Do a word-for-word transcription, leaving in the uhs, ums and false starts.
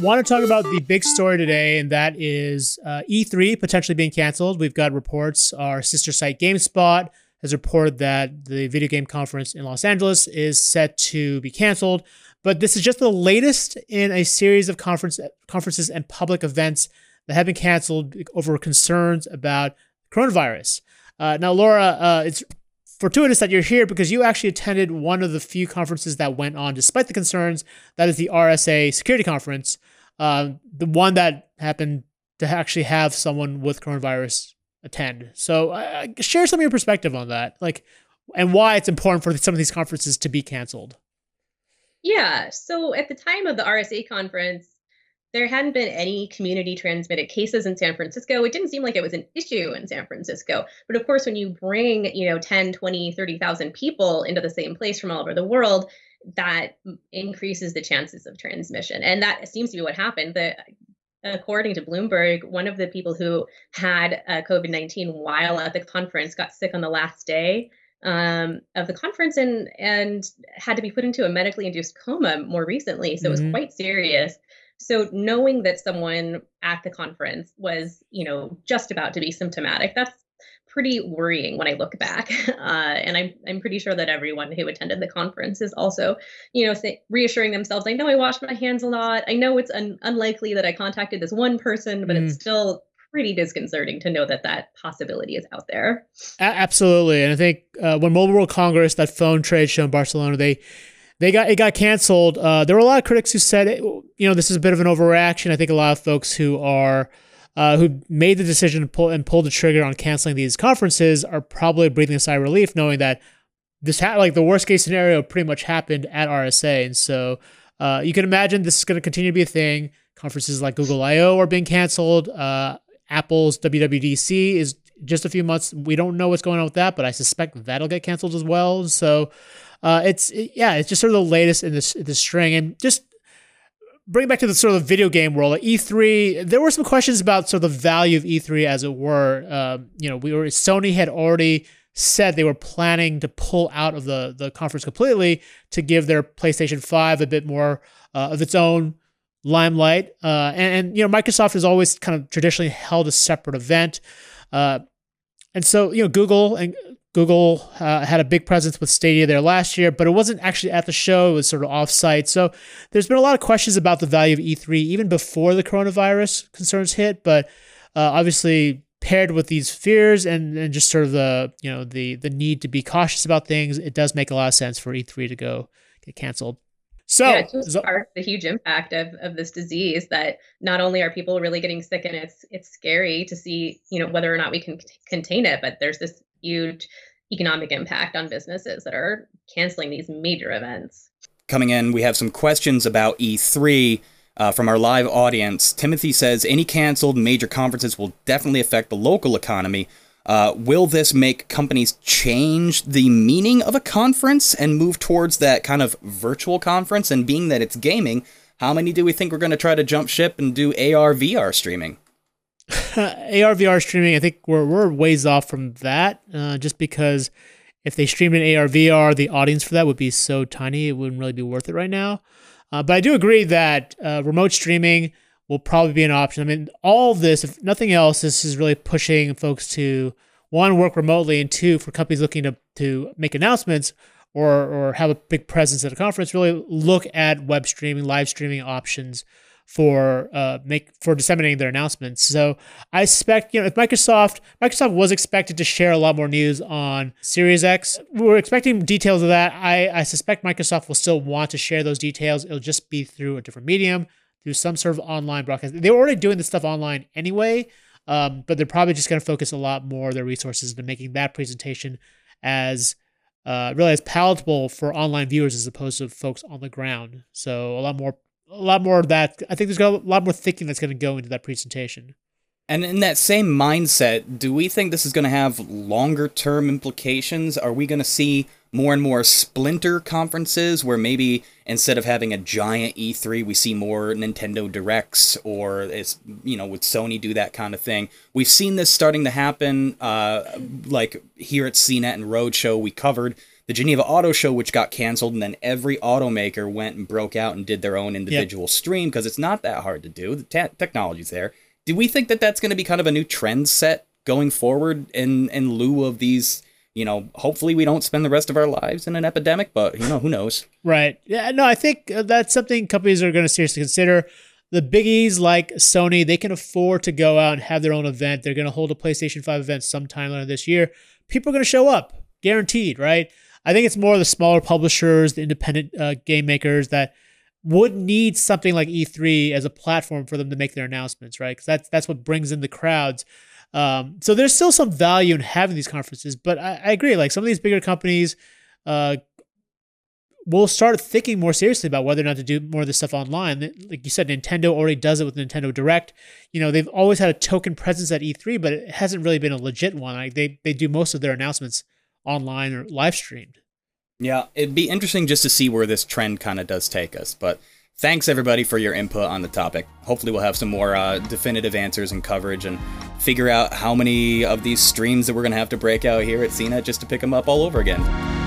Want to talk about the big story today, and that is uh, E three potentially being canceled. We've got reports. Our sister site GameSpot has reported that the video game conference in Los Angeles is set to be canceled. But this is just the latest in a series of conference, conferences and public events that have been canceled over concerns about coronavirus. Uh, now, Laura, uh, it's fortuitous that you're here because you actually attended one of the few conferences that went on despite the concerns. That is the R S A Security Conference, uh, the one that happened to actually have someone with coronavirus attend. So uh, share some of your perspective on that, like, and why it's important for some of these conferences to be canceled. Yeah, so at the time of the R S A conference, there hadn't been any community transmitted cases in San Francisco. It didn't seem like it was an issue in San Francisco. But of course, when you bring, you know, ten, twenty, thirty thousand people into the same place from all over the world, that increases the chances of transmission. And that seems to be what happened. The, according to Bloomberg, one of the people who had uh, COVID nineteen while at the conference got sick on the last day um, of the conference and, and had to be put into a medically induced coma more recently. So mm-hmm. it was quite serious. So knowing that someone at the conference was, you know, just about to be symptomatic, that's pretty worrying when I look back. Uh, and I'm, I'm pretty sure that everyone who attended the conference is also, you know, say, reassuring themselves, I know I washed my hands a lot. I know it's un- unlikely that I contacted this one person, but mm. it's still pretty disconcerting to know that that possibility is out there. A- absolutely. And I think uh, when Mobile World Congress, that phone trade show in Barcelona, they... They got it got canceled. Uh, there were a lot of critics who said, it, you know, this is a bit of an overreaction. I think a lot of folks who are uh, who made the decision to pull and pull the trigger on canceling these conferences are probably breathing a sigh of relief, knowing that this ha- like the worst case scenario pretty much happened at R S A. And so uh, you can imagine this is going to continue to be a thing. Conferences like Google I O are being canceled. Uh, Apple's W W D C is just a few months. We don't know what's going on with that, but I suspect that'll get canceled as well. So. Uh, it's it, yeah, it's just sort of the latest in this this string, and just bring it back to the sort of video game world. Like E three, there were some questions about sort of the value of E three, as it were. Um, you know, we were Sony had already said they were planning to pull out of the the conference completely to give their PlayStation Five a bit more uh, of its own limelight, uh, and, and you know, Microsoft has always kind of traditionally held a separate event, uh, and so you know, Google and. Google uh, had a big presence with Stadia there last year, but it wasn't actually at the show. It was sort of off-site. So there's been a lot of questions about the value of E three even before the coronavirus concerns hit, but uh, obviously paired with these fears and, and just sort of the, you know, the the need to be cautious about things, it does make a lot of sense for E three to go get canceled. So yeah, just part the huge impact of, of this disease, that not only are people really getting sick and it's it's scary to see, you know, whether or not we can c- contain it, but there's this huge economic impact on businesses that are canceling these major events. Coming in, we have some questions about E three uh, from our live audience. Timothy says, any canceled major conferences will definitely affect the local economy. Uh, will this make companies change the meaning of a conference and move towards that kind of virtual conference? And being that it's gaming, how many do we think we're going to try to jump ship and do A R V R streaming? A R V R streaming, I think we're we're ways off from that, uh, just because if they streamed in A R V R, the audience for that would be so tiny, it wouldn't really be worth it right now. Uh, but I do agree that uh, remote streaming will probably be an option. I mean, all of this, if nothing else, this is really pushing folks to, one, work remotely, and two, for companies looking to, to make announcements or or have a big presence at a conference, really look at web streaming, live streaming options for uh make for disseminating their announcements. So I expect, you know, if Microsoft Microsoft was expected to share a lot more news on Series X, we were expecting details of that. I, I suspect Microsoft will still want to share those details. It'll just be through a different medium, through some sort of online broadcast. They were already doing this stuff online anyway, um, but they're probably just going to focus a lot more of their resources into making that presentation as uh, really as palatable for online viewers as opposed to folks on the ground. So a lot more A lot more of that. I think there's got a lot more thinking that's going to go into that presentation. And in that same mindset, do we think this is going to have longer term implications? Are we going to see more and more splinter conferences where maybe instead of having a giant E three, we see more Nintendo Directs, or it's, you know, would Sony do that kind of thing? We've seen this starting to happen, uh, like here at C net and Roadshow, we covered the Geneva Auto Show, which got canceled, and then every automaker went and broke out and did their own individual yep. stream, because it's not that hard to do. The te- technology's there. Do we think that that's going to be kind of a new trend set going forward in, in lieu of these, you know, hopefully we don't spend the rest of our lives in an epidemic, but, you know, who knows? Right. Yeah, no, I think that's something companies are going to seriously consider. The biggies like Sony, they can afford to go out and have their own event. They're going to hold a PlayStation five event sometime later this year. People are going to show up, guaranteed, right? I think it's more the smaller publishers, the independent uh, game makers that would need something like E three as a platform for them to make their announcements, right? Because that's, that's what brings in the crowds. Um, so there's still some value in having these conferences, but I, I agree. Like some of these bigger companies uh, will start thinking more seriously about whether or not to do more of this stuff online. Like you said, Nintendo already does it with Nintendo Direct. You know, they've always had a token presence at E three, but it hasn't really been a legit one. Like they, they do most of their announcements online or live streamed. Yeah, it'd be interesting just to see where this trend kind of does take us. But thanks, everybody, for your input on the topic. Hopefully we'll have some more uh, definitive answers and coverage and figure out how many of these streams that we're going to have to break out here at C net just to pick them up all over again.